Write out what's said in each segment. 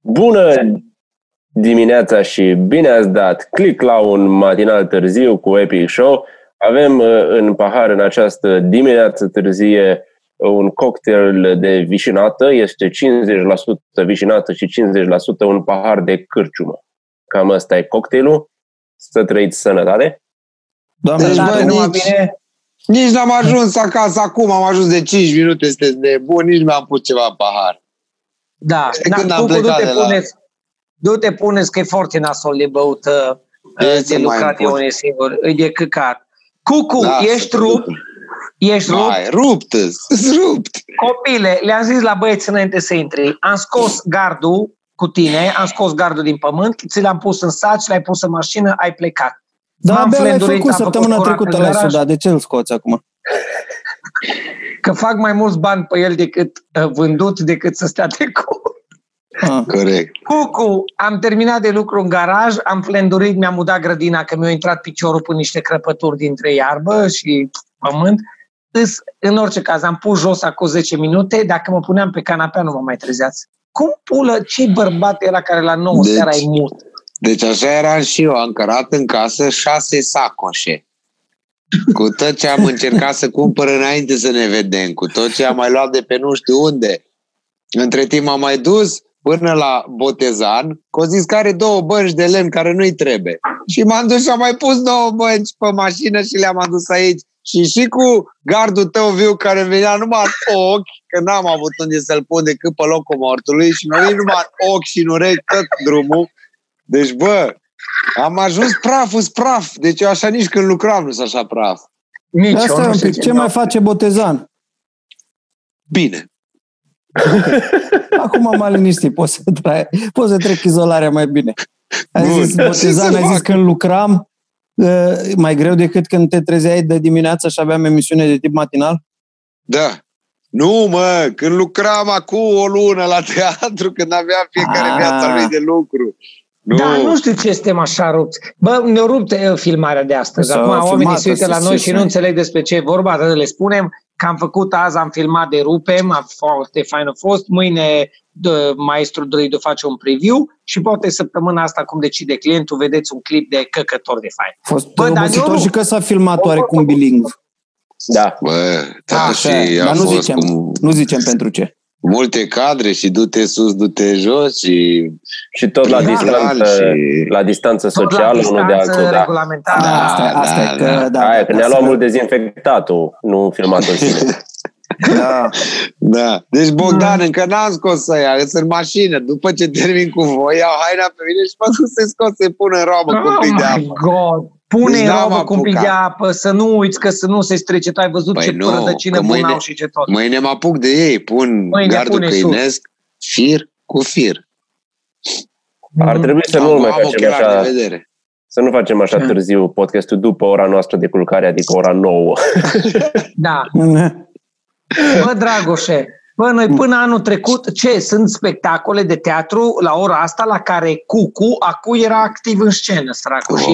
Bună dimineața și bine ați dat click la un matinal târziu cu Epic Show. Avem în pahar în această dimineață târzie un cocktail de vișinată. Este 50% vișinată și 50% un pahar de cârciumă. Cam ăsta e cocktailul. Să trăiți sănătate. Doamne, deci, bă, nici n-am ajuns acasă acum. Am ajuns de 5 minute, este de bun. Nici mi-am pus ceva în pahar. Da, du-te puneți că e foarte nasol de băută de lucrat unii singur, e de căcat. Cucu, da, ești rupt? Ești rupt? Vai, rupt! Copile, le-am zis la băieți înainte să intri, am scos gardul cu tine, am scos gardul din pământ, ți l-am pus în saci, l-ai pus în mașină, ai plecat. Da, abia l-ai făcut săptămâna trecută la suda, de ce îl scoți acum? Că fac mai mulți bani pe el decât vândut, decât să stea de cur. Corect. Cucu, am terminat de lucru în garaj, am flendurit, mi-am mudat grădina, că mi-a intrat piciorul până niște crăpături dintre iarbă și pământ. În orice caz, am pus jos acum 10 minute, dacă mă puneam pe canapea nu mă mai trezeați. Cum pulă, ce bărbat era care la 9 seara e mut? Deci așa eram și eu, am cărat în casă 6 sacoșe. Cu tot ce am încercat să cumpăr înainte să ne vedem, cu tot ce am mai luat de pe nu știu unde. Între timp am mai dus până la Botezan, că o zis că are 2 bănci de lemn care nu-i trebuie. Și m-am dus și am mai pus 2 bănci pe mașină și le-am adus aici. Și cu gardul tău viu care venea numai în ochi, că n-am avut unde să-l pun decât pe locul mortului și mi-a venit numai în ochi și în urechi tot drumul. Deci, bă, am ajuns praf. Deci eu așa nici când lucram nu-s așa praf. Ce mai face Botezan? Bine. Acum m-a liniștit. Poți să trec izolarea mai bine. Botezan, ai zis când lucram mai greu decât când te trezeai de dimineață și aveam emisiune de tip matinal? Da. Nu, mă, când lucram acum o lună la teatru, când aveam fiecare viața lui de lucru. Nu. Da, nu știu ce suntem așa rupți. Bă, ne-a rupt filmarea de astăzi. Acum oamenii se uită la noi și nu înțeleg despre ce e vorba, dar le spunem că am făcut azi, am filmat de rupem, foarte fain a fost, mâine maestru Doidu face un preview și poate săptămâna asta, cum decide clientul, vedeți un clip de căcător de fain. Fost obositor și că s-a filmat oarecum bilingv. Da. Bă, dar nu zicem pentru ce. Multe cadre și du-te sus, du-te jos și tot la distanță, și la distanță socială, unul de altul. Da. Asta e că ne-a luat mult dezinfectatul, nu filmatul sine. Da. Deci, Bogdan, încă n-am scos să ia, sunt în mașină. După ce termin cu voi, iau haina pe mine și mă duc să-i scos, să-i pun în roabă cu un pic de apă. Pune în roabă cu un pic de apă, să nu uiți, că să nu se strece. Tu ai văzut ce prădăcină bună au și ce tot. Mâine mă apuc de ei, pun gardul câinesc, fir cu fir. Ar trebui să nu mai facem așa. Să nu facem așa târziu podcastul după ora noastră de culcare, adică ora 9. Da. Bă, Dragoșe, noi până anul trecut, sunt spectacole de teatru la ora asta la care Cucu acum era activ în scenă, săracu, și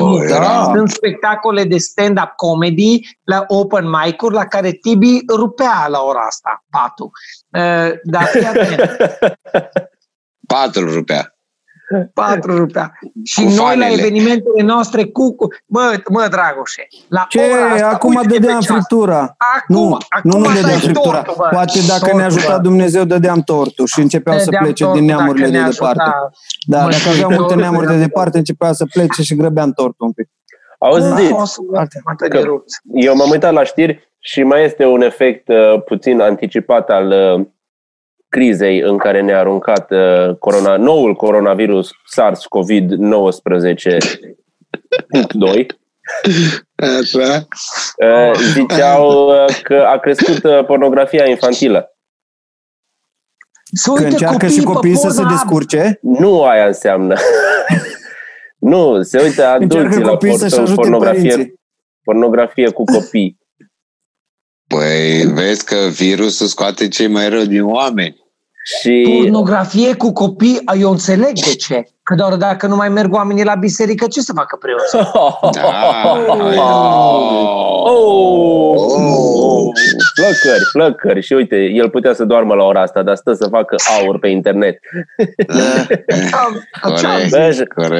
sunt spectacole de stand-up comedy la open mic-uri la care Tibi rupea la ora asta, patul. Dar fii atent. Patru rupea. Și noi la evenimentele noastre cu... Bă, Dragoșe, la ora asta... Acum dădeam friptura. Nu dădeam friptura. Poate dacă ne-a ajutat Dumnezeu, dădeam tortul și începeau să plece din neamurile de departe. Da, dacă aveam multe neamuri de departe, începeau să plece și grăbeam tortul un pic. Auziți, eu m-am uitat la știri și mai este un efect puțin anticipat al... crizei în care ne-a aruncat noul coronavirus SARS-CoV-19.2. Așa. Ziceau că a crescut pornografia infantilă. Că încearcă și copiii să se descurce? Nu aia înseamnă. Nu, se uită adulții la pornografie cu copii. Păi, vezi că virusul scoate cei mai rău din oameni. Și... pornografie cu copii, eu înțeleg de ce. Că doar dacă nu mai merg oamenii la biserică, ce să facă preoții? Flăcări, flăcări. Și uite, el putea să doarmă la ora asta, dar stă să facă aur pe internet.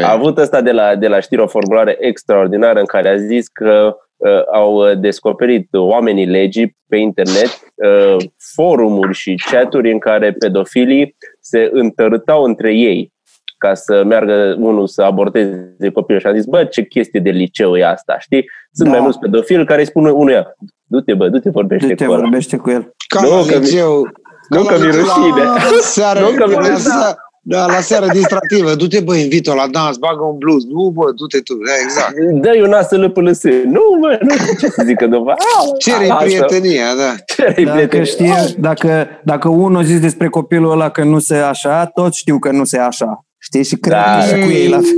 A avut ăsta de la știri o formulare extraordinară în care a zis că au descoperit oamenii legii pe internet forumuri și chaturi în care pedofilii se întărâtau între ei ca să meargă unul să aborteze copilul și a zis, bă, ce chestie de liceu e asta, știi? Sunt mai mulți pedofili care îi spun unuia, du-te, bă, du-te, vorbește cu el. Nu că mi-e rușine. Da, la seara distractivă, du-te bă, invit-o la dans, bagă un blues, nu bă, du-te tu, da, exact. Dă-i un as să lăpălăsă, nu bă, nu ce să zică după. Cere-i prietenia, da. Cere-i prietenia. Știe, dacă unul zice despre copilul ăla că nu se așa, toți știu că nu se așa. Știi? Și cred și cu ei la fel.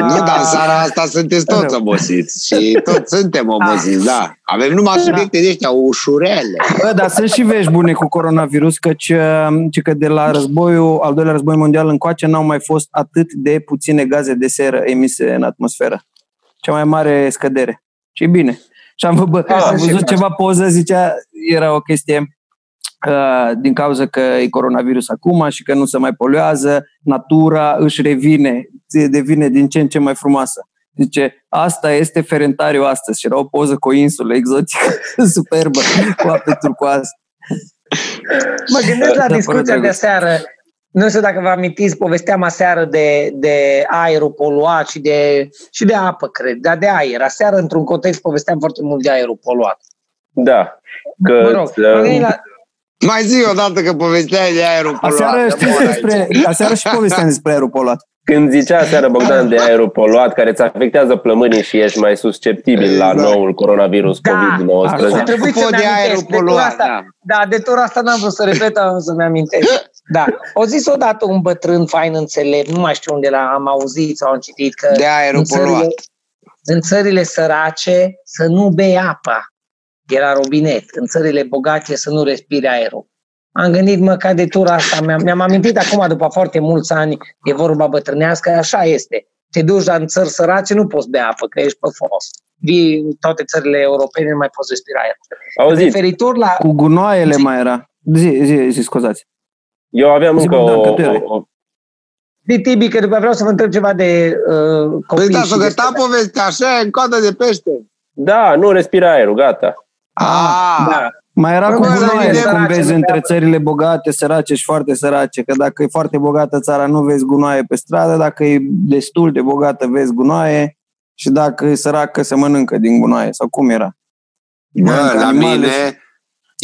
Nu, dar în seara asta sunteți toți obosiți. Și toți suntem obosiți, da. Avem numai subiecte de ăștia, ușurele. Bă, dar sunt și vești bune cu coronavirus, căci că de la al doilea război mondial încoace n-au mai fost atât de puține gaze de seră emise în atmosferă. Cea mai mare scădere. Și bine. Și am văzut ceva poză, zicea, era o chestie... din cauza că e coronavirus acum și că nu se mai poluează, natura își revine, devine din ce în ce mai frumoasă. Zice, asta este Ferentariu astăzi. Și era o poză cu o insulă exotică, superbă, cu ape turcoază. Mă gândesc la discuția de seară. Nu știu dacă vă amintiți, povesteam aseară de aerul poluat și de apă, cred, dar de aer. Aseară, într-un context, povesteam foarte mult de aerul poluat. Da. Mă rog, mai zi odată că povesteai de aerul poluat. Aseară și povesteam despre aerul poluat. Când zicea aseară, Bogdan, de aerul poluat, care îți afectează plămânii și ești mai susceptibil la noul coronavirus COVID-19. Da, trebuie să ne amintesc. Da, de tot asta n-am vrut să repet, am să-mi amintesc. Da. O zis odată un bătrân fain înțelept, nu mai știu unde am auzit sau am citit, că de aerul poluat. În țările sărace să nu bei apa. Era robinet. În țările bogate să nu respire aerul. Am gândit măcar de tura asta. Mi-am amintit acum, după foarte mulți ani, e vorba bătrânească, așa este. Te duci în țări sărace, nu poți bea apă, că ești pe folos. Din toate țările europene nu mai poți respira aerul. Auziți, referitor la... cu gunoaiele mai era. Zi, scuzați. Eu aveam încă o... De Tibi, că după vreau să vă întreb ceva de copii. Păi da, să găta povestea așa, în coadă de pește. Da, nu respira aerul, gata. Da. Mai era cu gunoaie, cum vezi, între țările bogate, sărace și foarte sărace. Că dacă e foarte bogată țara, nu vezi gunoaie pe stradă. Dacă e destul de bogată, vezi gunoaie. Și dacă e săracă, se mănâncă din gunoaie. Sau cum era? Bă, la mine,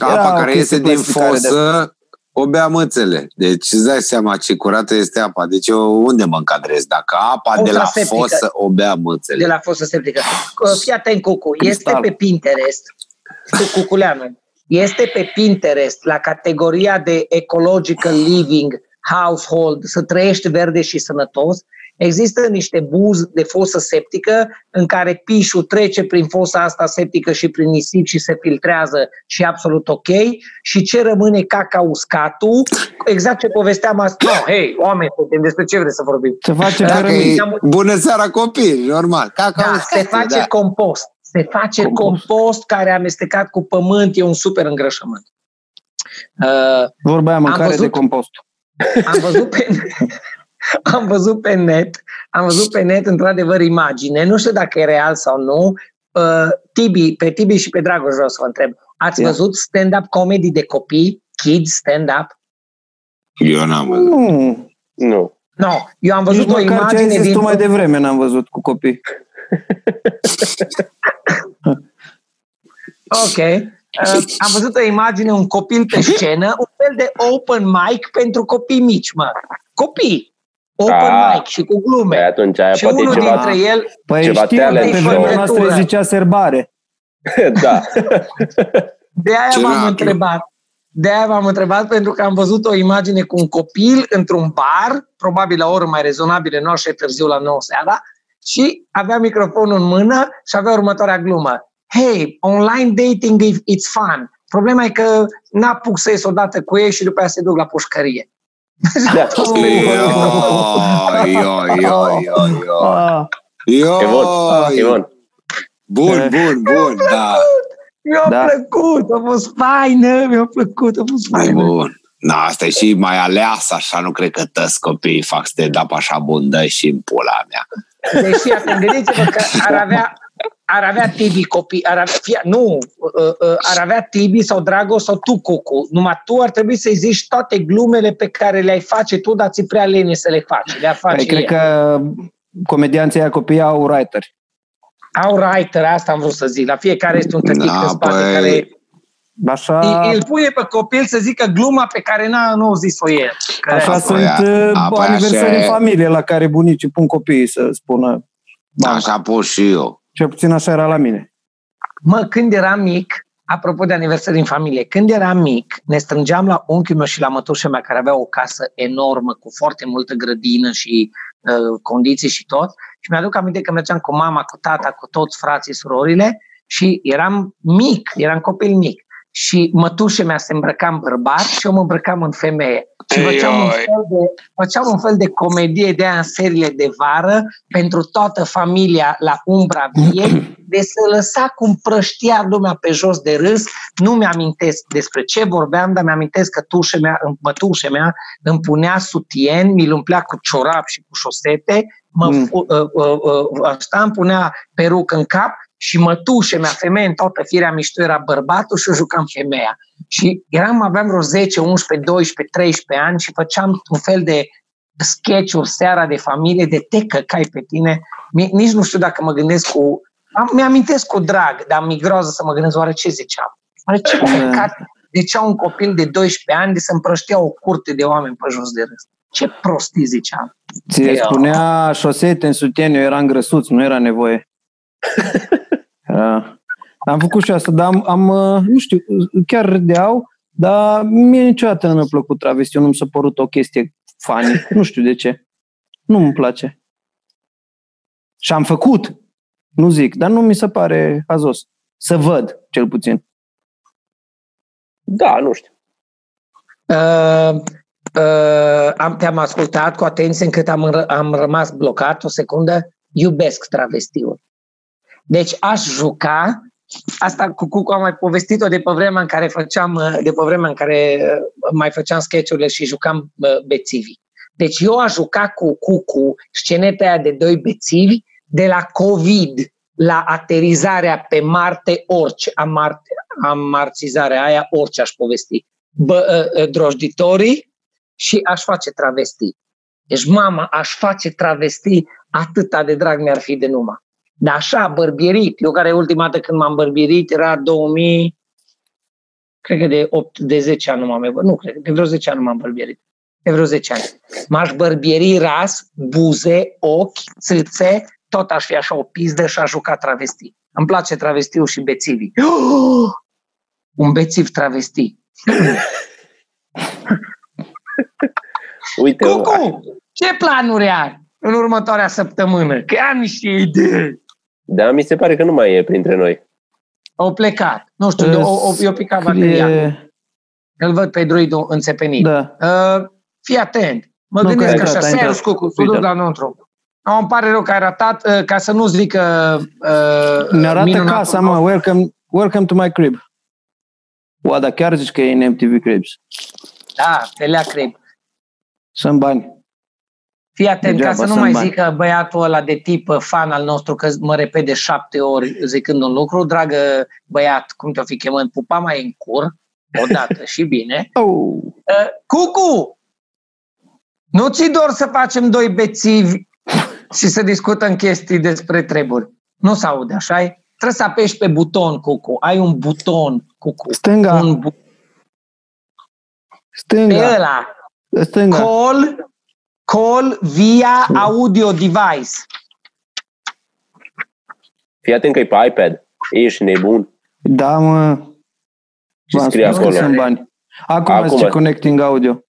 apa care iese din fosă, o bea mățele. Deci îți dai seama ce curată este apa. Deci eu unde mă încadrez? Dacă apa de la fosă o bea mățele. De la fosă septică. Fii atent, Cucu. Este pe Pinterest. Cuculeanu, este pe Pinterest la categoria de ecological living household, să trăiești verde și sănătos, există niște buzi de fosă septică în care pișul trece prin fosa asta septică și prin nisip și se filtrează și absolut ok și ce rămâne caca uscatul, exact ce povesteam asta. Hei, oameni, despre ce vreți să vorbim? Bună seara copii, normal. Caca uscatul, se face compost. Se face compost care amestecat cu pământ, e un super îngrășământ. Vorba aia, mâncare de compost. Am văzut pe net, într-adevăr, imagine. Nu știu dacă e real sau nu. Pe Tibi și pe Dragoș vreau să vă întreb. Ați văzut stand-up comedy de copii? Kids stand-up? Eu n-am văzut. Nu. Eu am văzut o imagine din... mai devreme n-am văzut cu copii. Ok. Am văzut o imagine, un copil pe scenă, un fel de open mic pentru copii mici, mă. Copii. Open mic și cu glume. Atunci, și unul dintre el... Păi știu, pe vremea noastră zicea serbare. Da. De aia v-am întrebat pentru că am văzut o imagine cu un copil într-un bar, probabil la oră mai rezonabilă, nu așa târziu la 9 seara, și avea microfonul în mână și avea următoarea glumă. Hey, online dating, it's fun. Problema e că n-apuc să ies odată cu ei și după aceea se duc la pușcărie. Bun, da. Mi-a plăcut, a fost faină, Bun. Asta e și mai aleas așa, nu cred că tăți copiii fac stand-up așa bundă și în pula mea. Deși, acum gândiți-vă că ar avea Tibi copii, ar avea Tibi sau Drago sau tu, Cucu. Numai tu ar trebui să-i zici toate glumele pe care le-ai face tu, dar ți-e prea lene să le faci. Cred că comedianții aia copiii au writeri. Asta am vrut să zic. La fiecare este un tătic în spate care... Așa... Îl pune pe copil să zică gluma pe care nu au zis-o el. Așa sunt aniversări în familie la care bunicii pun copiii să spună. Așa pun și eu. Cel puțin așa era la mine. Când eram mic, apropo de aniversări în familie, ne strângeam la unchiul meu și la mătușa mea, care avea o casă enormă, cu foarte multă grădină și condiții și tot. Și mi-aduc aminte că mergeam cu mama, cu tata, cu toți frații, surorile și eram mic, eram copil mic. Și mătușa mea se îmbrăca în bărbat și eu mă îmbrăcam în femeie. Și făceam un fel de comedie de aia în seriile de vară pentru toată familia la umbra viei, de să lăsa cum prăștia lumea pe jos de râs. Nu mi-amintesc despre ce vorbeam, dar mi-amintesc că mătușa mea îmi punea sutien, mi-l umplea cu ciorap și cu șosete, îmi punea perucă în cap. Și mătușa mea, femeie, în toată firea mișto era bărbatul și eu jucam femeia. Și aveam vreo 10, 11, 12, 13 ani și făceam un fel de sketch-uri seara de familie, de te căcai pe tine. Nici nu știu dacă mă gândesc cu... Mi-amintesc cu drag, dar mi-e groază să mă gândesc oare ce ziceam. Oare ce păcat zicea un copil de 12 ani de să împrăștea o curte de oameni pe jos de râs. Ce prostii ziceam. Ți spunea șosete în sutien, eu eram grăsuț, nu era nevoie. Am făcut și asta, dar nu știu, chiar râdeau, dar mie niciodată nu mi-a plăcut travestiu, nu mi s-a părut o chestie funny, nu știu de ce, nu îmi place. Și am făcut, nu zic, dar nu mi se pare hazos, să văd, cel puțin. Da, nu știu. Te-am ascultat cu atenție încât am rămas blocat o secundă, iubesc travestiul. Deci aș juca, asta cu am mai povestit-o de pe vremea în care mai făceam sketch-urile și jucam bețivii. Deci eu aș juca cu Cucu sceneta aia de doi bețivi de la COVID, la aterizarea pe Marte, orice, amartizarea aia, orice aș povesti. Drojditorii și aș face travestii. Deci mama, aș face travestii, atâta de drag mi-ar fi de numai. Dar așa, bărbierit. Eu care ultima dată când m-am bărbierit era 2000, cred că de 10 ani de vreo 10 ani m-am bărbierit. De vreo 10 ani. M-aș bărbieri ras, buze, ochi, țâțe, tot aș fi așa o pizdă și aș juca travestii. Îmi place travestiul și bețivii. Un bețiv travesti. Uite, Cucu, ce planuri ai în următoarea săptămână? Că am niște idei. Da, mi se pare că nu mai e printre noi. Au plecat. Nu știu, eu picat bateria. Îl văd pe druidul înțepenit. Da. Fii atent. Mă gândesc că așa, serios, Cucu, să duc la înăuntru. Îmi pare rău că ai ratat, ca să nu zic că... Mi arată casa, mă. Welcome to my crib. Oa, dar chiar zici că e în MTV Cribs. Da, pe lea crib. Sunt bani. Fii atent, ca să nu mai zică băiatul ăla de tip fan al nostru, că mă repede 7 ori zicând un lucru. Dragă băiat, cum te-o fi chemând, pupa mai în cur, odată și bine. Cucu! Nu ți dor să facem doi bețivi și să discutăm chestii despre treburi? Nu se aude, așa-i? Trebuie să apeși pe buton, Cucu. Ai un buton, Cucu. Stânga. Stânga. Pe ăla. Stânga. Call via audio device. Fii atent că-i pe iPad. Ești nebun. Da, mă. Ce scrie acolo? Sunt bani. Acum este connecting audio.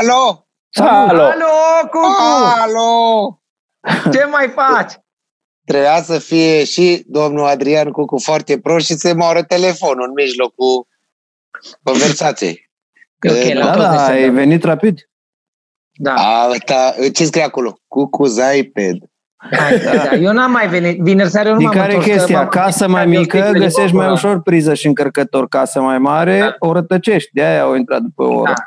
Alo! Alo, Cucu! Alo! Ce mai faci? Trebuia să fie și domnul Adrian Cucu foarte prost și să-i moară telefonul în mijlocul Conversații. Okay, da, ai venit rapid. Da. Ce scrie acolo? Cucuzaiped. Da. Eu n-am mai venit. Vineri seara eu nu m-am întors. Din care chestia? Casă mai mică, găsești mai ușor priză și încărcător. Casă mai mare, da, o rătăcești. De-aia au intrat după o oră. Da.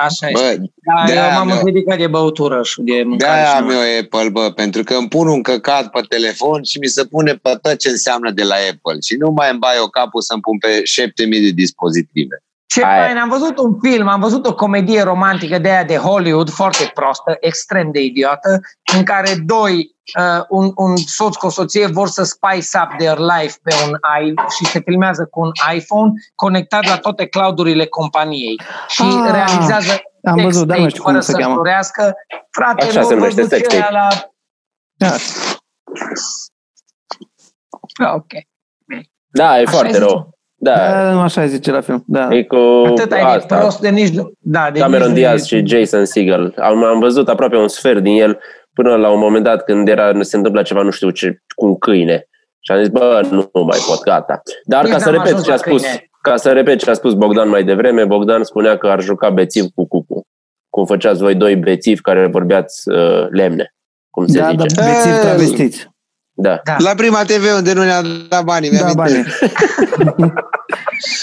Așa este. Eu m-am împiedicat de băutură și de mâncare. De-aia am eu Apple, bă, pentru că îmi pun un căcat pe telefon și mi se pune pe tot ce înseamnă de la Apple. Și nu mai îmi bai eu capul să-mi pun pe 7000 de dispozitive. Ce fain, am văzut un film, am văzut o comedie romantică de aia de Hollywood, foarte prostă, extrem de idiotă, în care doi, un soț cu o soție vor să spice up their life pe un iPhone și se filmează cu un iPhone conectat la toate cloudurile companiei și realizează backstage fără să florească. Frate, așa se numește backstage. Ok. Da, e foarte rău. Da, așa zice la film. Da. E cu prost de nici Cameron Diaz și Jason Segel. Am văzut aproape un sfert din el până la un moment dat când se întâmpla ceva, nu știu ce, cu un câine. Și am zis, bă, nu mai pot, gata. Dar ca să repet ce a spus Bogdan mai devreme, Bogdan spunea că ar juca bețiv cu cucu. Cum făceați voi doi bețivi care vorbeați lemne, cum se zice. Da, bețivi travestiți. Da. La Prima TV, unde nu ne-a dat banii.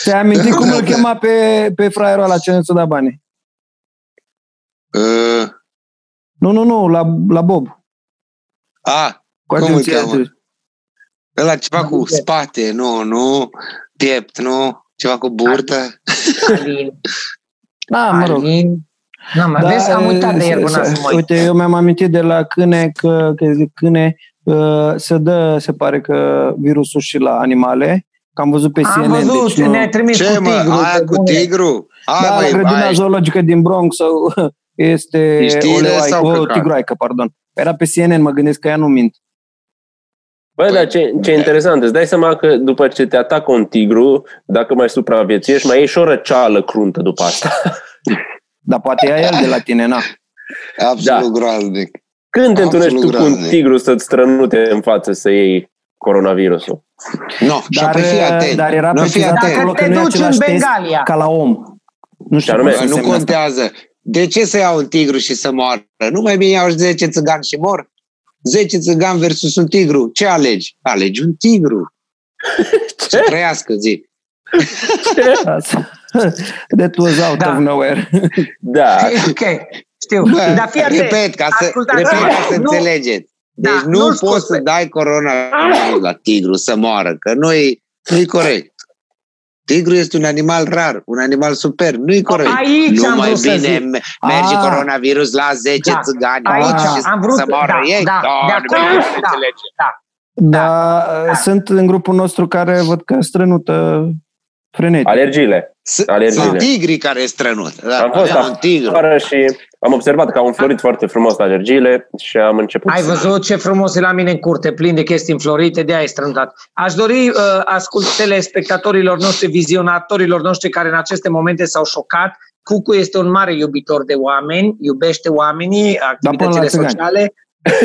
Te-ai amintit cum îl chema pe fraierul ăla ce nu ți-a dat banii? Nu, la Bob. Cum îl cheamă? Ăla ceva cu spate, nu, piept, nu, ceva cu burtă. Da, mă rog. Vezi, am uitat de el până acum. Uite, eu mi-am amintit de la câine, se pare că virusul și la animale, că am văzut pe CNN. Am văzut, deci ne-ai trimis cu tigru. Aia cu tigru? Da, grădina zoologică din Bronx este o tigroaică, pardon. Era pe CNN, mă gândesc că ea nu mint. Băi, dar ce interesant, îți dai seama că după ce te atacă un tigru, dacă mai supraviețuiești, mai iei și o răceală cruntă după asta. Dar poate ia el de la tine, na. Absolut groaznic. Când te întâlnești tu cu un tigru să-ți strănute în față să iei coronavirusul? No, dar era precizat acolo că nu e același test ca la om. Nu știu, nu contează. Asta. De ce să iau un tigru și să moară? Nu mai bine iau 10 țigani și mor? 10 țigani versus un tigru. Ce alegi? Alegi un tigru. Ce? Să trăiască, zic. Ce? That was out of nowhere. Da. Ok. Știu. Bă, dar repet, ca să înțelegeți. Deci nu poți să dai corona la tigru să moară, că nu-i corect. Tigru este un animal rar, un animal superb, nu-i corect. Nu mai bine merge coronavirus la 10 țigani să moară ei. Da, sunt în grupul nostru care văd că strănută frenetic. Alergiile. Sunt tigri care strănut. Am fost afară și am observat că au înflorit foarte frumos alergiile și am început. Ai văzut ce frumos e la mine în curte, plin de chestii înflorite, de-aia ai strântat. Aș dori, telespectatorilor noștri, vizionatorilor noștri care în aceste momente s-au șocat, Cucu este un mare iubitor de oameni, iubește oamenii, activitățile sociale,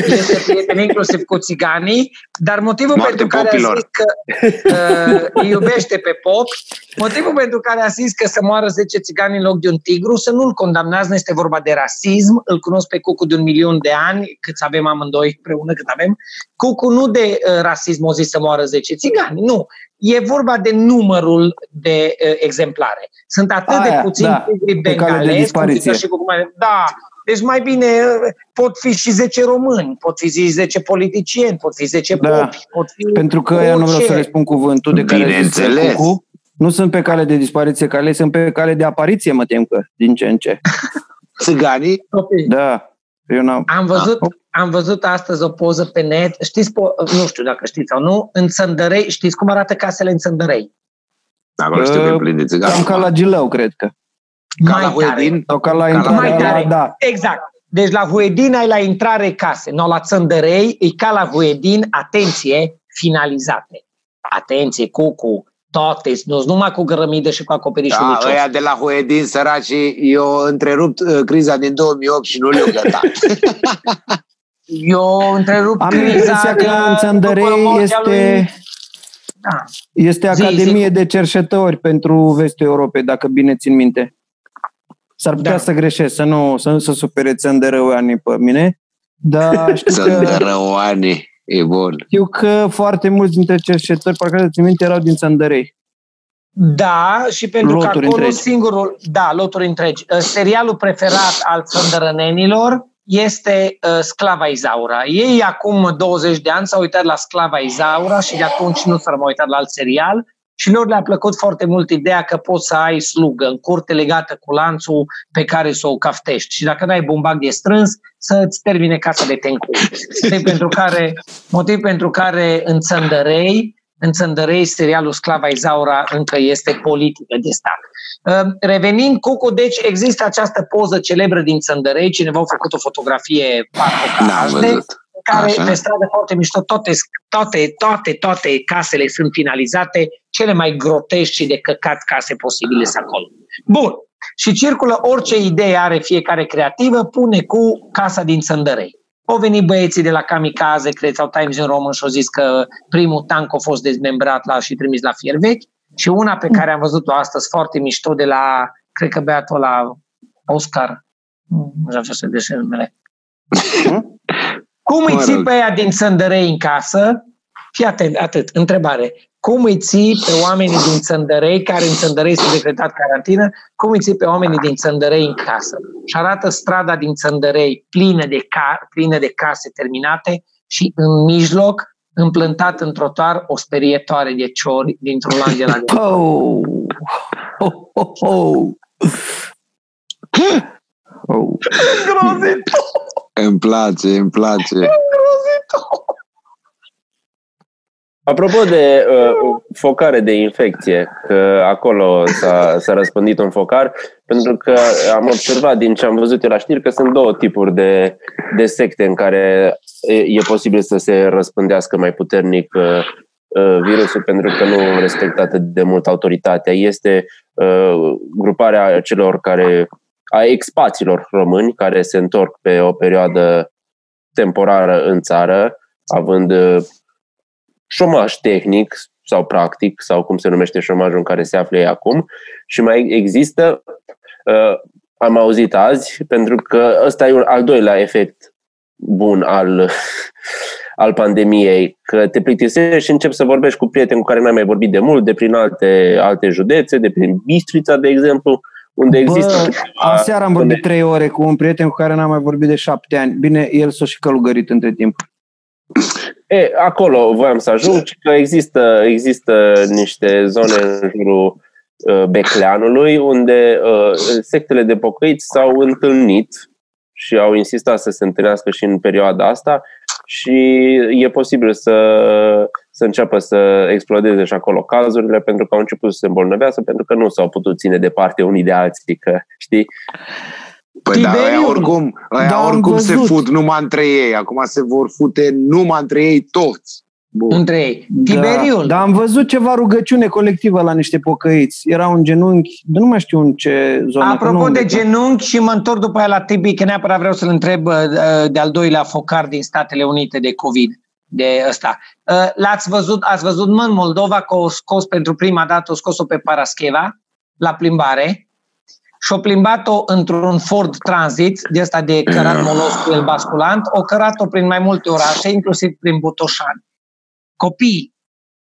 este prieten inclusiv cu țiganii, dar motivul pentru care a zis că iubește pe popi, motivul pentru care a zis că să moară 10 țigani în loc de un tigru, să nu-l condamnați, nu este vorba de rasism, îl cunosc pe Cucu de 1.000.000 de ani, câți avem amândoi împreună, cât avem, Cucu nu de rasism o zis să moară 10 țigani, nu. E vorba de numărul de exemplare. Sunt atât de puțini tigri bengalezi, deci mai bine pot fi și 10 români, pot fi 10 politicieni, pot fi 10 popi. Pentru că eu nu vreau să le spun cuvântul de care zice Cucu. Nu sunt pe cale de dispariție, sunt pe cale de apariție, mă tem că, din ce în ce. Țiganii? Da. Am văzut astăzi o poză pe net, știți, nu știu dacă știți sau nu, în Țăndărei, știți cum arată casele în Țăndărei? Acolo știu că e plin de țigani. Cam ca la Gilău, cred că. Ca la Huedin. Da. Exact. Deci la Huedin ai la intrare case. No, la Țăndărei e ca la Huedin, atenție, finalizate. Atenție, Cucu, toate, nu numai cu grămidă și cu acoperișul lucios. Ăia de la Huedin, săracii, eu întrerupt criza din 2008 și nu le-au gătat. Eu întrerupt criza că în Țăndărei este... Da. Este Academie de Cercetători pentru Vestul Europei, dacă bine țin minte. S-ar putea să greșesc, să nu se supereți Anderăoanii pe mine. Dar știu Anderăoanii, e bun. Știu că foarte mulți dintre cercetători, parcă țin minte, erau din Țăndărei. Da, și pentru loturi că acolo întregi. Singurul... Da, loturi întregi. Serialul preferat al țăndărănenilor este Sclava Izaura. Ei acum 20 de ani s-au uitat la Sclava Izaura și de atunci nu s-au mai uitat la alt serial și lor le-a plăcut foarte mult ideea că poți să ai slugă în curte legată cu lanțul pe care să o caftești și dacă n-ai bumbac de strâns să-ți termine casa de tencu. Motiv pentru care în Țăndărei serialul Sclava Izaura încă este politică de stat. Revenind, Cucu, deci există această poză celebră din Țăndărei, cineva a făcut o fotografie care pe stradă foarte mișto, toate casele sunt finalizate, cele mai grotești și de căcat case posibile sunt acolo. Bun, și circulă orice idee are fiecare creativă, pune cu casa din Țăndărei. Au venit băieții de la Kamikaze, cred, sau Times New Roman și au zis că primul tank a fost dezmembrat și trimis la fier vechi. Și una pe care am văzut-o astăzi foarte mișto de la, cred că băiatul la Oscar. Nu știu să deșe numele. Cum îi ții pe aia din Țăndărei în casă? Fii atent, atât, întrebare. Cum îi ții pe oamenii din Țăndărei, care în Țăndărei s-a decretat carantină, cum îi ții pe oamenii din Țăndărei în casă? Și arată strada din Țăndărei plină de case terminate și în mijloc, împlântat în trotuar, o sperietoare de ciori dintr-un lan de la Îmi place. Apropo de focare de infecție, că acolo s-a răspândit un focar, pentru că am observat din ce am văzut eu la știri că sunt două tipuri de secte în care e posibil să se răspândească mai puternic virusul, pentru că nu respectă atât de mult autoritatea. Este gruparea celor a expaților români care se întorc pe o perioadă temporară în țară, având șomaj tehnic sau practic, sau cum se numește șomajul în care se află ei acum. Și mai există, am auzit azi, pentru că ăsta e al doilea efect bun al pandemiei, că te plictisești și începi să vorbești cu prieteni cu care n-ai mai vorbit de mult, de prin alte județe, de prin Bistrița, de exemplu, unde există... Aseară am vorbit 3 ore cu un prieten cu care n-am mai vorbit de 7 ani. Bine, el s-a și călugărit între timp. Acolo voiam să ajung, că există niște zone în jurul Becleanului unde sectele de pocăiți s-au întâlnit și au insistat să se întâlnească și în perioada asta și e posibil să înceapă să explodeze și acolo cazurile, pentru că au început să se îmbolnăvească, pentru că nu s-au putut ține departe unii de alții, că știi... Păi da, aia oricum se fut numai între ei. Acum se vor fute numai între ei toți. Bun. Între ei. Tiberiul. Dar am văzut ceva rugăciune colectivă la niște pocăiți. Era un genunchi, nu mai știu în ce zonă. Apropo de genunchi, și mă întorc după aia la Tibi, că neapărat vreau să-l întreb de-al doilea focar din Statele Unite de COVID. De ăsta. Ați văzut, mă, în Moldova că o scos pentru prima dată, o scos-o pe Parascheva la plimbare. Și-o plimbat-o într-un Ford Transit, de ăsta de cărat molos cu el basculant, o cărat-o prin mai multe orașe, inclusiv prin Botoșani. Copii,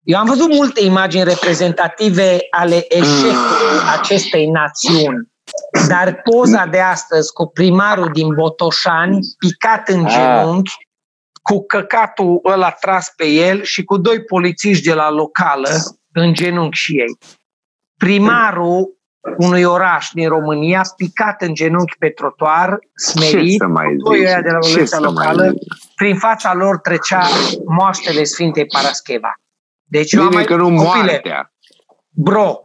eu am văzut multe imagini reprezentative ale eșecului acestei națiuni, dar poza de astăzi cu primarul din Botoșani, picat în genunchi, cu căcatul ăla tras pe el și cu 2 polițiști de la locală în genunchi și ei. Primarul unui oraș din România, picat în genunchi pe trotuar, smerit, doi de la violența locală, prin fața lor trecea moaștele Sfintei Parascheva. Deci bine că nu moartea. Bro,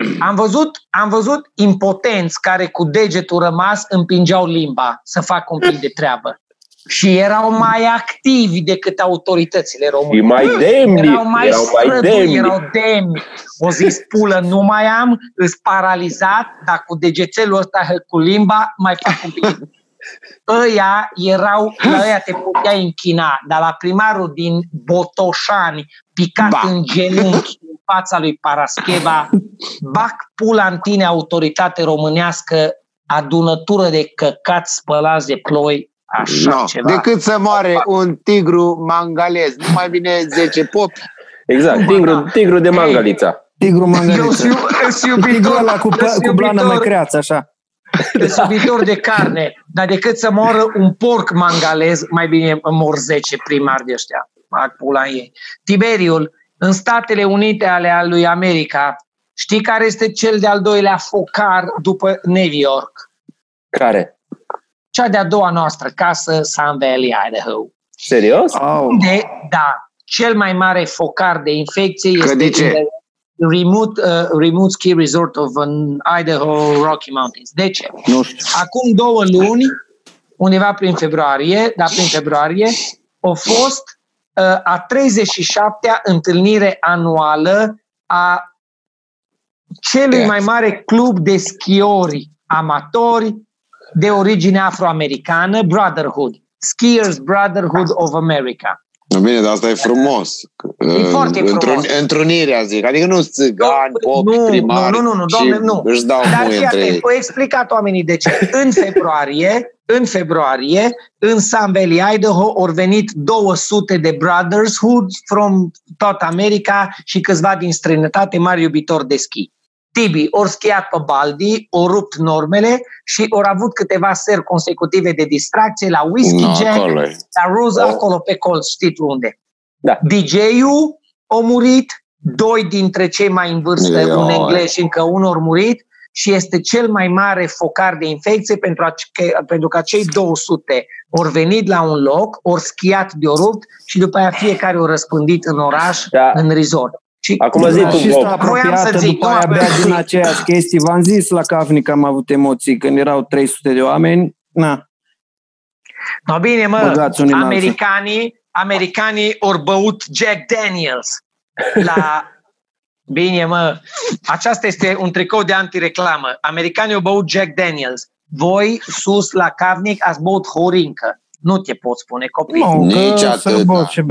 am văzut impotenți care cu degetul rămas împingeau limba să facă un pic de treabă. Și erau mai activi decât autoritățile române. Erau mai demni. O zis, pulă, nu mai am, îs paralizat, dar cu degețelul ăsta, cu limba, mai fac un pic. La ăia te puteai închina, dar la primarul din Botoșani, picat în genunchi, fața lui Parascheva, bac pula în tine, autoritate românească, adunătură de căcați spălați de ploi, așa no, ceva. Decât să moare un tigru mangalez, nu mai bine 10 popi. Exact, tigru de Mangalița. Tigru Mangalița. Tigru ăla cu blană mai creață, așa. Subitor de carne, dar decât să moară un porc mangalez, mai bine mor 10 primari de ăștia. Pula ei. Tiberiul, în Statele Unite ale lui America, știi care este cel de-al doilea focar după New York? Care? Cea de-a doua noastră casă, Sun Valley, Idaho. Serios? Unde, da, cel mai mare focar de infecție este Remote Ski Resort of Idaho, Rocky Mountains. De ce? Nu știu. Acum 2 luni, undeva prin februarie, a fost a 37-a întâlnire anuală a celui mai mare club de schiori amatori de origine afroamericană, Brotherhood. Skiers Brotherhood of America. Bine, dar asta e frumos. E foarte frumos. Întrunirea, zic. Adică nu țigani, popi, primari. Nu, domne, nu. Își dau muie între ei. Dar explicat oamenii de ce. În februarie, în Sun Valley, Idaho, au venit 200 de Brotherhood from toată America și câțiva din străinătate, mari iubitori de schi. Tibi, ori schiat pe Baldi, ori rupt normele și ori avut câteva seri consecutive de distracție la Whiskey Jack, la Rose, acolo pe colț, știți unde. Da. DJ-ul a murit, 2 dintre cei mai în vârstă, un englez și încă unul a murit și este cel mai mare focar de infecție pentru că cei 200 ori venit la un loc, ori schiat de-o rupt și după aia fiecare o răspândit în oraș, în resort. Acum zi tu, și s-a apropiată, după aia abia din aceeași chestii. V-am zis la Cavnic că am avut emoții când erau 300 de oameni. No, bine, mă, americanii ori băut Jack Daniels. Bine, mă, aceasta este un tricou de antireclamă. Americanii ori băut Jack Daniels. Voi, sus, la Cavnic, ați băut horincă. Nu te pot spune, copii.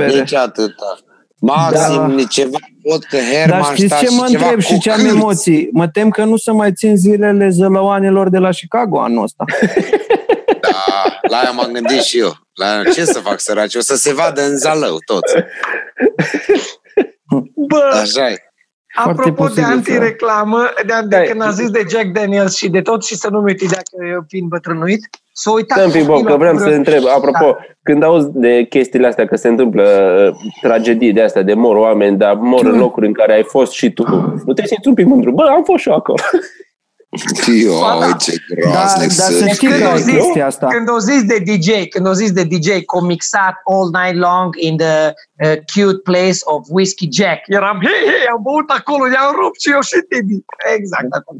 Nici atâta. Maxim, ceva vodcă, Hermannstadt. Dar știți ce mă întreb și ce am emoții? Mă tem că nu se mai țin zilele zălăoanilor de la Chicago anul ăsta. Da, la aia m-am gândit și eu. La ce să fac, săraci? O să se vadă în Zalău toți. Bă, așa-i. Apropo de antireclamă, de când am zis de Jack Daniels și de tot și să nu-mi uiti dacă eu fiind bătrânuit, s-o uita. Că vreau să întreb, apropo, când auzi de chestiile astea, că se întâmplă tragedii de astea, de mor oameni, dar mor în locuri în care ai fost și tu, nu te simți un pic mândru? Bă, am fost și eu acolo. Ce groaznic să... Când o zis de DJ comixat all night long in the cute place of Whiskey Jack, eram, am băut acolo, i-am rupt și eu și Tibi. Exact, acolo.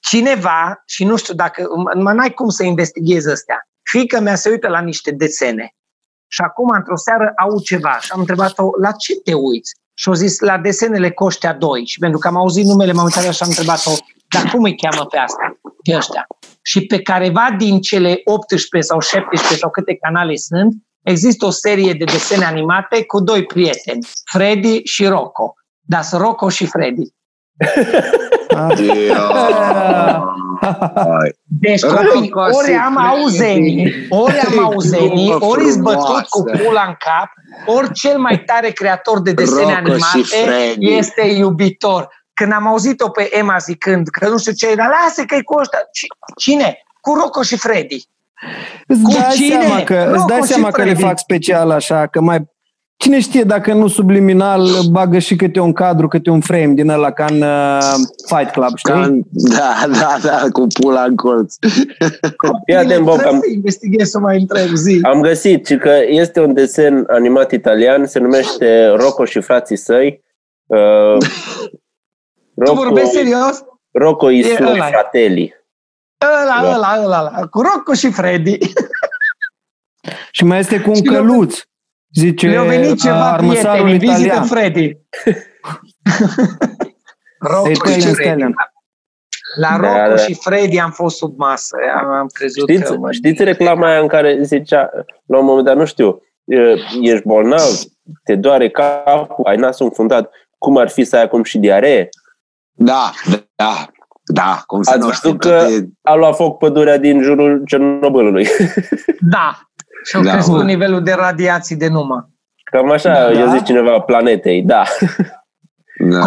Cineva, și nu știu dacă, n-ai cum să investighez astea, fiică-mea se uită la niște desene și acum într-o seară aud ceva și am întrebat-o, la ce te uiți? Și-a zis, la desenele Coștea 2. Și pentru că am auzit numele, m-am uitat și am întrebat-o, dar cum îi cheamă pe ăștia? Și pe careva din cele 18 sau 17 sau câte canale sunt, există o serie de desene animate cu 2 prieteni, Freddy și Rocco. Dar sunt Rocco și Freddy. Deci, copii, ori am auzenii, ori îți bătut cu pula în cap, ori cel mai tare creator de desene animate este iubitor. Când am auzit-o pe Emma zicând că nu știu ce, dar lasă că-i cu ăștia. Cine? Cu Rocco și Freddy. Îți dai seama că le fac special așa, că mai... Cine știe dacă nu subliminal bagă și câte un cadru, câte un frame din ăla ca în Fight Club, știi? Da, cu pula în colț. Am găsit și că este un desen animat italian, se numește Rocco și frații săi. Tu vorbești serios? Rocco și fratelli. Ăla, cu Rocco și Freddy. Și mai este cu un căluț. Zice, le-a venit ceva prieteni, vizită Freddy. La Rocco și Freddy am fost sub masă. Am crezut. Știți reclama aia în care zicea, la un moment dat, nu știu, ești bolnav, te doare capul, ai nasul înfundat, Cum ar fi să ai acum și diaree? Da, cum să nu știu că a luat foc pădurea din jurul Cernobâlului. Da, și au crescut nivelul de radiații de numă. Cam așa, eu zic cineva, planetei, da.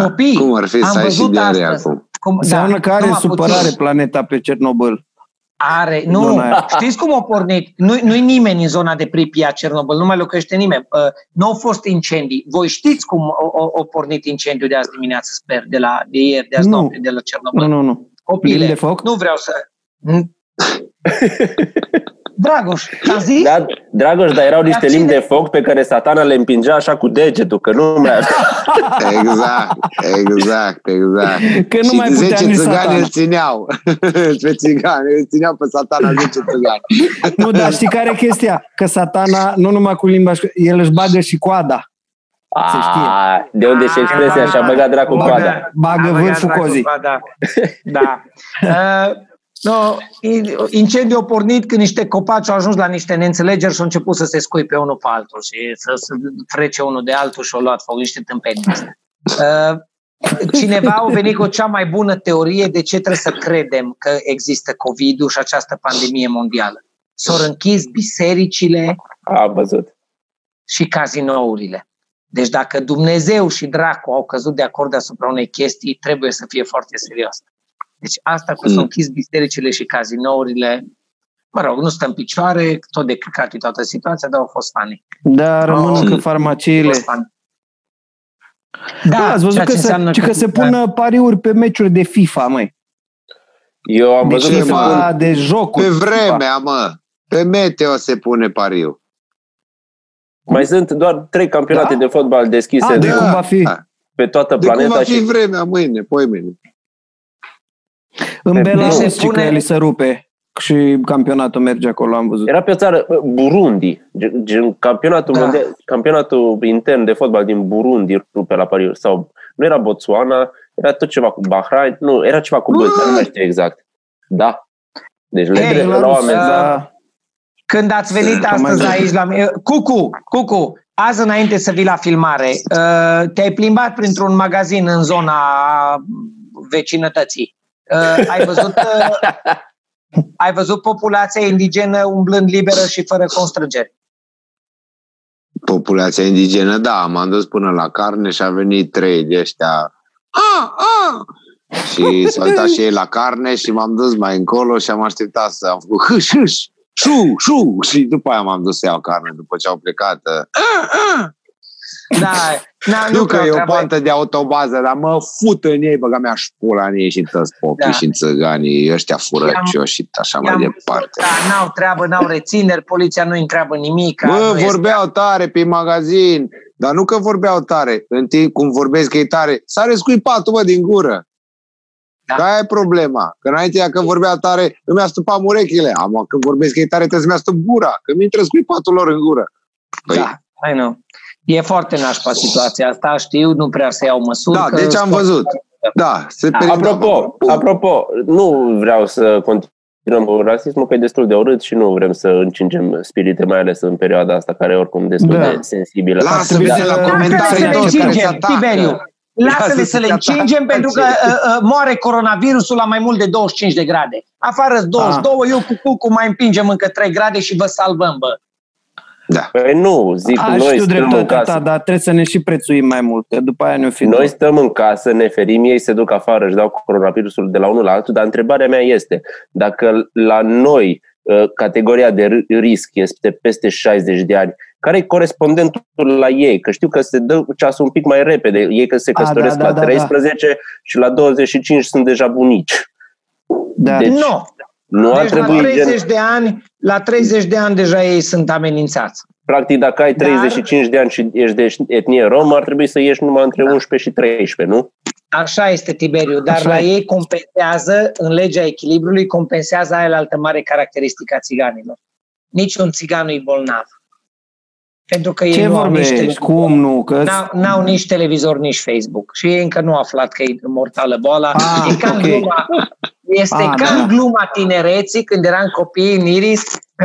Copii, cum ar fi să ai și diaree acum? Înseamnă că are supărare planeta pe Cernobâl. Are, nu, știți cum a pornit? Nu-i nimeni în zona de Pripia, Cernobâl, nu mai locuiește nimeni. Nu au fost incendii. Voi știți cum a pornit incendiul de azi dimineață, sper, de ieri, de azi noapte, de la Cernobâl? Nu. Copile, de foc? Nu vreau să... Dragoș, ți-am zis? Da, Dragoș, dar erau niște limbi de foc pe care Satana le împingea așa cu degetul, că nu mai... Exact. Că nu și mai 10 țigani îl țineau. Îl țineau pe Satana 10 țigani. Nu, dar știi care e chestia? Că Satana, nu numai cu limba, el își bagă și coada. Se știe. De unde și expresia și-a băgat dracu coada. Bagă vârful cozii. Da. No, incendiul a pornit când niște copaci au ajuns la niște neînțelegeri și au început să se scuipe unul pe altul și să trece unul de altul și au luat foc, niște tâmpenii. Cineva a venit cu cea mai bună teorie de ce trebuie să credem că există COVID-ul și această pandemie mondială. S-au închis bisericile și cazinourile. Deci dacă Dumnezeu și dracu au căzut de acord asupra unei chestii, trebuie să fie foarte serioasă. Deci asta cu s-au închis bisericile și cazinourile, mă rog, nu stă în picioare, tot de căcat e toată situația, dar au fost fanii. Dar rămână că farmaciile... Da, ați văzut că se pună pariuri pe meciuri de FIFA, măi. Eu am văzut FIFA, de jocuri. Pe vremea, mă, pe meteo se pune pariu. Mai sunt doar 3 campionate de fotbal deschise de cum va fi pe toată planeta. De cum va fi vremea mâine, poimâine. În Belarus și că el se rupe și campionatul merge acolo, am văzut. Era pe o țară, Burundi, campionatul intern de fotbal din Burundi rupe la pariuri. Sau nu era Botswana, era tot ceva cu Bahrain, nu, era ceva cu Bosnia, nu mai știu exact. Da. Deci le luau amenza. Când ați venit astăzi aici la mine, Cucu, azi înainte să vii la filmare, te-ai plimbat printr-un magazin în zona vecinătății. Ai văzut populația indigenă umblând liberă și fără constrângeri? Populația indigenă, da, m-am dus până la carne și a venit 3 de ăștia. Și s-au uitat și ei la carne și m-am dus mai încolo și am așteptat să am făcut hâș, și după aia m-am dus să iau carne după ce au plecat. Da, nu că e o pantă de autobază, dar mă fut în ei, băga mea șpula în ei și toți popii și țăganii ăștia furăcioși și așa mai departe. Da, n-au treabă, n-au rețineri, poliția nu-i întreabă nimic. Bă, vorbeau tare pe magazin, dar nu că vorbeau tare, în timp cum vorbesc că e tare, s-a rescuipat, bă, din gură. Da, aia e problema, că înainte că vorbea tare, îmi astupam urechile, când vorbesc că e tare, trebuie să-mi astup gura, că mi-i intră scuipatul lor în gură. Da, I know. E foarte nașpa situația asta, știu, nu prea să iau măsuri. Da, deci am văzut. Da, apropo, nu vreau să continuăm cu rasismul, că e destul de urât și nu vrem să încingem spirite, mai ales în perioada asta, care e oricum destul de sensibilă. Lasă-le la comentarii. Lasă-le să le încingem, pentru că moare coronavirusul la mai mult de 25 de grade. Afară-s 22, eu cu Cucu mai împingem încă 3 grade și vă salvăm, bă. Da. Păi nu, zic noi stăm dreptul în casă. Dar trebuie să ne și prețuim mai mult, că după aia noi stăm în casă, ne ferim, ei se duc afară, își dau coronavirusul de la unul la altul, dar întrebarea mea este, dacă la noi categoria de risc este peste 60 de ani, care e corespondentul la ei? Că știu că se dă ceasul un pic mai repede, ei că se căsătoresc la 13 și la 25 sunt deja bunici. Da. Deci, deci la 30 de ani deja ei sunt amenințați. Practic, dacă ai 35 de ani și ești de etnie romă, ar trebui să ieși numai între 11 și 13, nu? Așa este, Tiberiu, dar la ei compensează, în legea echilibrului, compensează aia la altă mare caracteristică a țiganilor. Niciun țigan nu-i bolnav. Pentru că ei nu au nici televizor, n-au nici televizor, nici Facebook. Și ei încă nu au aflat că e mortală boala. Este ca gluma tinereții când eram copii în Iris,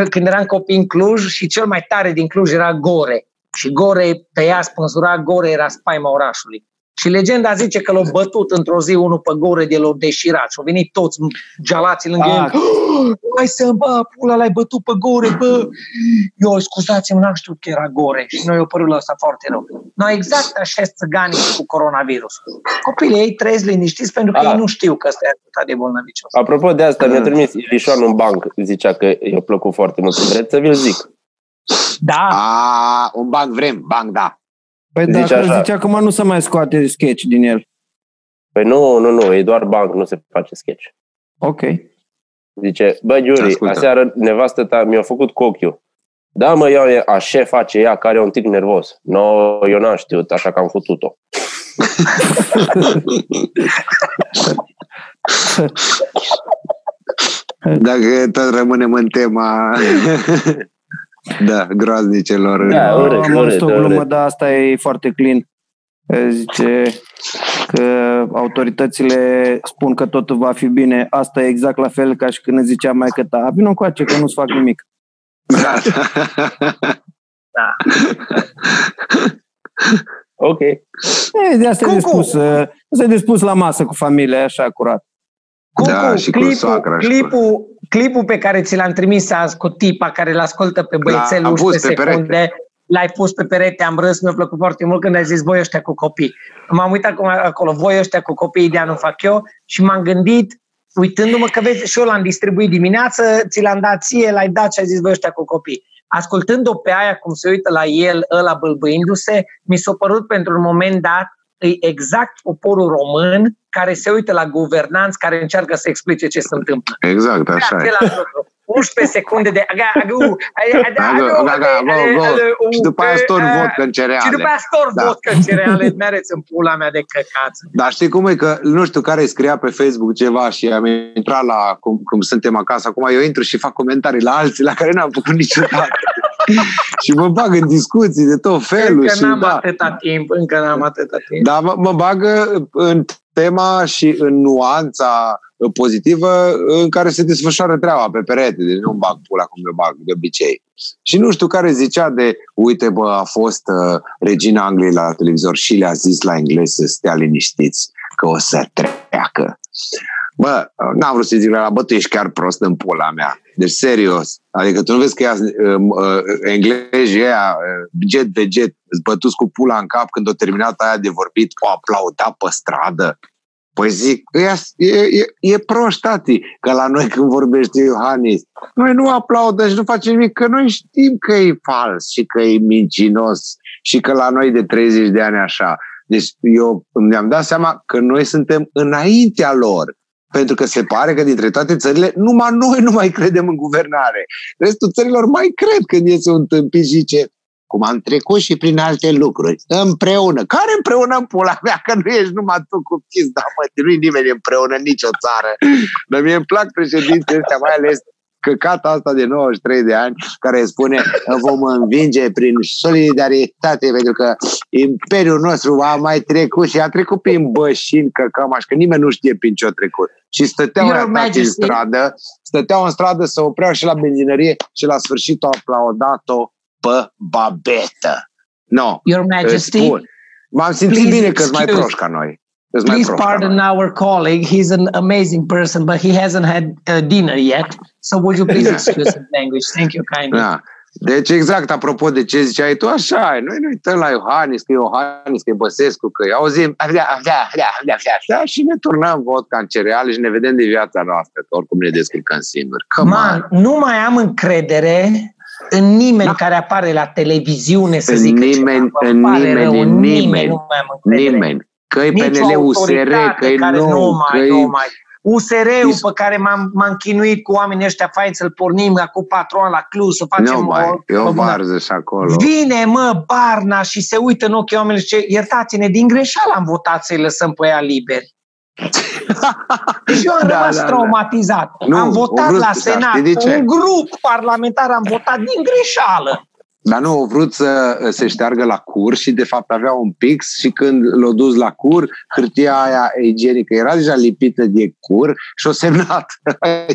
când eram copii în Cluj și cel mai tare din Cluj era Gore. Și Gore, pe ea spânzura, Gore era spaima orașului. Și legenda zice că l-au bătut într-o zi unul pe gură de l-au deșirat și au venit toți gealații lângă el. Hai să bă, pula, l-ai bătut pe gură, bă! Eu, scuzați-mă, n-am știut că era gore și noi o părul ăsta foarte rău. No, exact așa sunt țăganii cu coronavirus. Copiii ei trăiesc liniștiți pentru că ei nu știu că ăsta e atât de bolnavicios. Apropo de asta, mi-a trimis Ilișoan un banc, zicea că i-a plăcut foarte mult. Vreți să vi-l zic? Da. Un banc vrem, banc da. Păi dacă zice acum nu se mai scoate sketch din el. Păi nu, e doar banc, nu se face sketch. Ok. Zice, bă, Iuri, aseară nevastă ta mi-a făcut cu ochiul. Da, mă, eu a ce face ea care e un tic nervos. No, eu n-am știut, așa că am făcut-o. Dacă tot rămânem în tema... Da, groaznicelor. Da, urât, dar asta e foarte clean. Zice că autoritățile spun că totul va fi bine. Asta e exact la fel ca și când îți zicea maică ta, vină încoace că nu-ți fac nimic. Da. Da. Ok. De asta e dispus la masă cu familia, așa, curat. Da, și cu soacra. Clipul pe care ți l-am trimis azi cu tipa care îl ascultă pe băiețelul 11 secunde, l-ai pus pe perete, am râs, mi-a plăcut foarte mult când ai zis voi ăștia cu copii. M-am uitat acolo, voi ăștia cu copii, de-aia nu fac eu și m-am gândit, uitându-mă că vezi, și eu l-am distribuit dimineață, ți l-am dat ție, l-ai dat și ai zis voi ăștia cu copii. Ascultând-o pe aia cum se uită la el, ăla bâlbâindu-se, mi s-a părut pentru un moment dat, e exact poporul român care se uită la guvernanți care încearcă să explice ce se întâmplă. Exact, așa e. 11 secunde de... Și după aia storn vodcă în cereale. Și după aia storn vodcă în cereale. Mereți în pula mea de căcață. Dar știi cum e că, nu știu, care scria pe Facebook ceva și am intrat la... Cum suntem acasă acum, eu intru și fac comentarii la alții la care n-am făcut niciodată. Și mă bag în discuții de tot felul. Încă n-am atâta timp, încă n-am atâta timp. Dar mă bagă în tema și în nuanța pozitivă în care se desfășoară treaba pe perete, deci nu-mi bag pula cum eu bag de obicei. Și nu știu care zicea de, uite bă, a fost regina Angliei la televizor și le-a zis la englezi să stea liniștiți, că o să treacă. Bă, n-am vrut să-i zic la bă, tu ești chiar prost în pula mea. Deci serios. Adică tu nu vezi că ea, englezii ăia, jet de jet, îți bătuți cu pula în cap când o terminat aia de vorbit, o aplauda pe stradă. Păi zic, e proști, tati, că la noi când vorbește Iohannis, noi nu aplaudăm și nu facem nimic, că noi știm că e fals și că e mincinos și că la noi de 30 de ani așa. Deci eu mi-am dat seama că noi suntem înaintea lor. Pentru că se pare că dintre toate țările numai noi nu mai credem în guvernare. Restul țărilor mai cred când iese un tâmpit și zice cum am trecut și prin alte lucruri. Împreună. Care împreună în pula mea? Că nu ești numai tu cu chis, dar mă, nu-i nimeni împreună, nicio țară. Dar mie îmi plac președinții ăștia, mai ales căcata asta de 93 de ani, care spune vom învinge prin solidaritate, pentru că imperiul nostru a mai trecut și a trecut prin bășini, căcămași, că nimeni nu știe prin ce a trecut. Și stăteau în stradă, se opreau și la benzinărie și la sfârșit au aplaudat-o pe babetă. No, Your Majesty, m-am simțit bine că-s mai proști ca noi. Please pardon our colleague. He's an amazing person, but he hasn't had dinner yet. So would you please excuse his language? Thank you kindly. Da. Deci exact, apropo de ce ziceai tu, așa e. Noi nu uităm la Iohannis, că e Iohannis, că e Băsescu, că auzim da, și ne turnăm vodka în cereale și ne vedem de viața noastră, că oricum ne descurcăm singuri. Nu mai am încredere în nimeni care apare la televiziune să zică nimeni. Că-i PNL, USR, că-i nou, USR-ul pe care m-am chinuit cu oamenii ăștia fain să-l pornim acum 4 ani la Cluj, să facem... eu varză și acolo. Vine, mă, Barna și se uită în ochii oamenilor și zice, iertați-ne, din greșeală am votat să-i lăsăm pe ea liberi. Și eu am rămas traumatizat. Am votat la Senat, un grup parlamentar am votat din greșeală. Dar nu, au vrut să se șteargă la cur și de fapt avea un pix și când l-au dus la cur, hârtia aia igienică era deja lipită de cur și o semnat.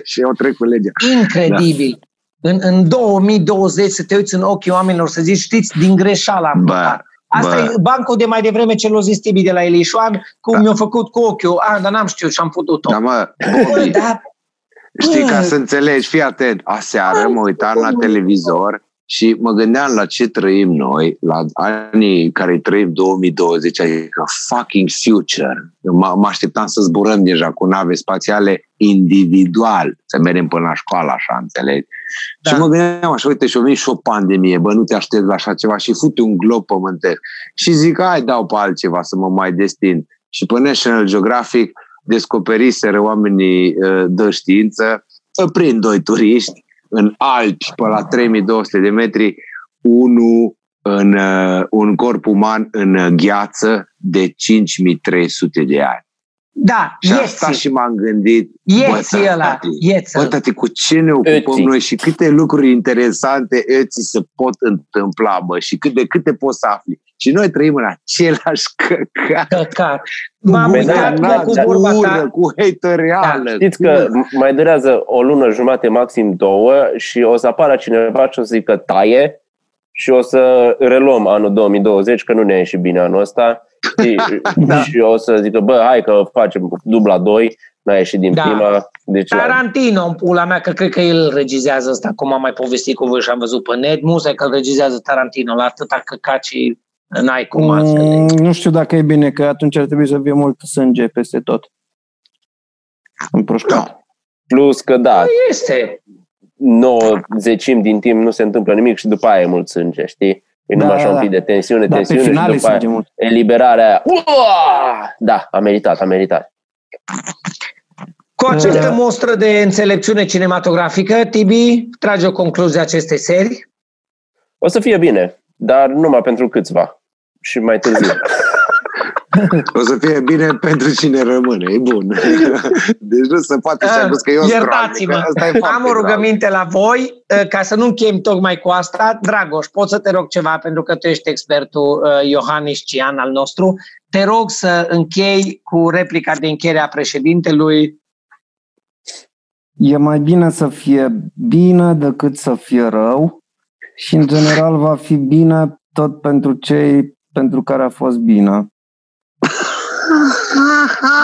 Și o trec cu legea. Incredibil! Da. În 2020 să te uiți în ochii oamenilor să zici, știți, din greșeală am votat. Asta e bancul de mai devreme ce l-o zis Tibi de la Elișoan, cum mi-a făcut cu ochiul. Dar n-am știut și am putut-o. Da, mă, Bobby, știi, ca să înțelegi, fii atent. Aseară mă uitam la televizor și mă gândeam la ce trăim noi, la anii care trăim 2020, adică fucking future. Mă așteptam să zburăm deja cu nave spațiale individual, să mergem până la școală, așa, înțelegi? Da. Și mă gândeam așa, uite, și-a venit și o pandemie, bă, nu te aștepți la așa ceva și fute un glob pământesc. Și zic, hai, dau pe altceva să mă mai destin. Și pe National Geographic descoperiseră oamenii de știință, prin doi turiști, în Alpi, pe la 3200 de metri, un corp uman în gheață de 5300 de ani. Da, și asta și m-am gândit, bă, tati, cu ce ne ocupăm noi și câte lucruri interesante ți se pot întâmpla, bă, și câte poți să afli. Și noi trăim în același căcat. Cu haterială. Știți că mai durează o lună, jumate, maxim două și o să apară cineva și o să zică taie și o să reluăm anul 2020, că nu ne-a ieșit bine anul ăsta. Și o să zică, bă, hai că facem dubla 2, n-a ieșit din prima. Deci, Tarantino, în pula mea, că cred că el regizează asta, cum am mai povestit cu voi și am văzut pe net, musai că îl regizează Tarantino, la atâta căcat și n-ai cum azi. Nu știu dacă e bine, că atunci ar trebui să fie mult sânge peste tot. Împroșcat. No. Plus că da. Este. 9/10 din timp nu se întâmplă nimic și după aia e mult sânge, știi? E numai așa un pic de tensiune și după aia eliberarea aia. Da, a meritat, a meritat. Cu această mostră de înțelepciune cinematografică, Tibi trage o concluzie acestei serii. O să fie bine, dar numai pentru câțiva și mai târziu. O să fie bine pentru cine rămâne, e bun. Deci nu se poate să spus că eu iertați-mă, am o rugăminte la voi, ca să nu-mi chem tocmai cu asta. Dragoș, pot să te rog ceva, pentru că tu ești expertul iohanniscian al nostru. Te rog să închei cu replica de încheiere a președintelui. E mai bine să fie bine decât să fie rău și în general va fi bine tot pentru cei pentru care a fost bine.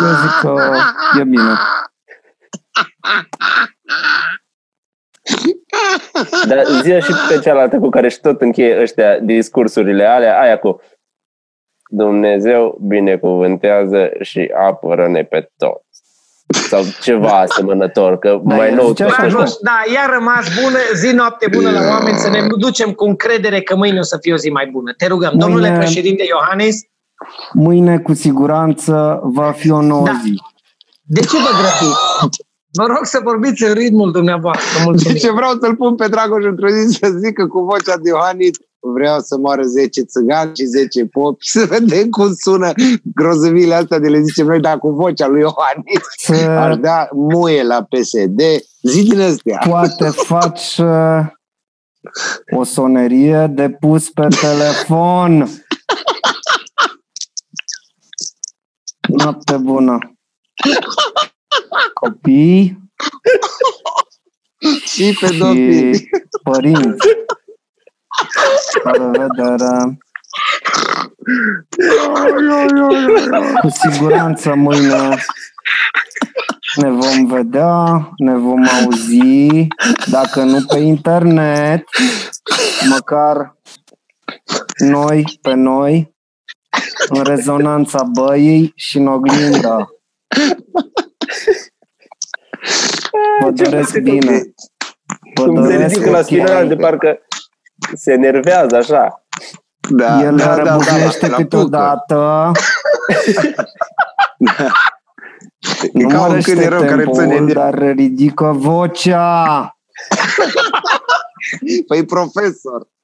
Eu zic că e bine. Dar zi și pe cealaltă cu care și tot încheie ăștia discursurile alea, aia cu Dumnezeu binecuvântează și apără-ne pe toți. Sau ceva asemănător, că da, mai nou... Da, i-a rămas bună, zi noapte bună la oameni, să ne ducem cu încredere că mâine o să fie o zi mai bună. Te rugăm, mâine... domnule președinte Iohannis, mâine, cu siguranță, va fi o nouă zi. De ce vă grăbiți? Vă rog să vorbiți în ritmul dumneavoastră. Mulțumesc. Deci vreau să-l pun pe Dragoș într-o zi să zică cu vocea de Iohannis, vreau să moară 10 țigani și 10 popi. Să vedem cum sună grozăviile astea de le zicem noi, dar cu vocea lui Iohannis ar da muie la PSD. Zi din astea. Poate faci o sonerie de pus pe telefon. Noapte bună, copii și pedofili, părinți. Cu siguranță mâine ne vom vedea, ne vom auzi, dacă nu pe internet, măcar noi pe noi. În rezonanța băii și în oglinda. Vă doresc bine. Cum se ridică la spinal de parcă se enervează așa. Da, el răbunește câteodată. E ca un cânerău care ține, dar ridică vocea. Păi profesor.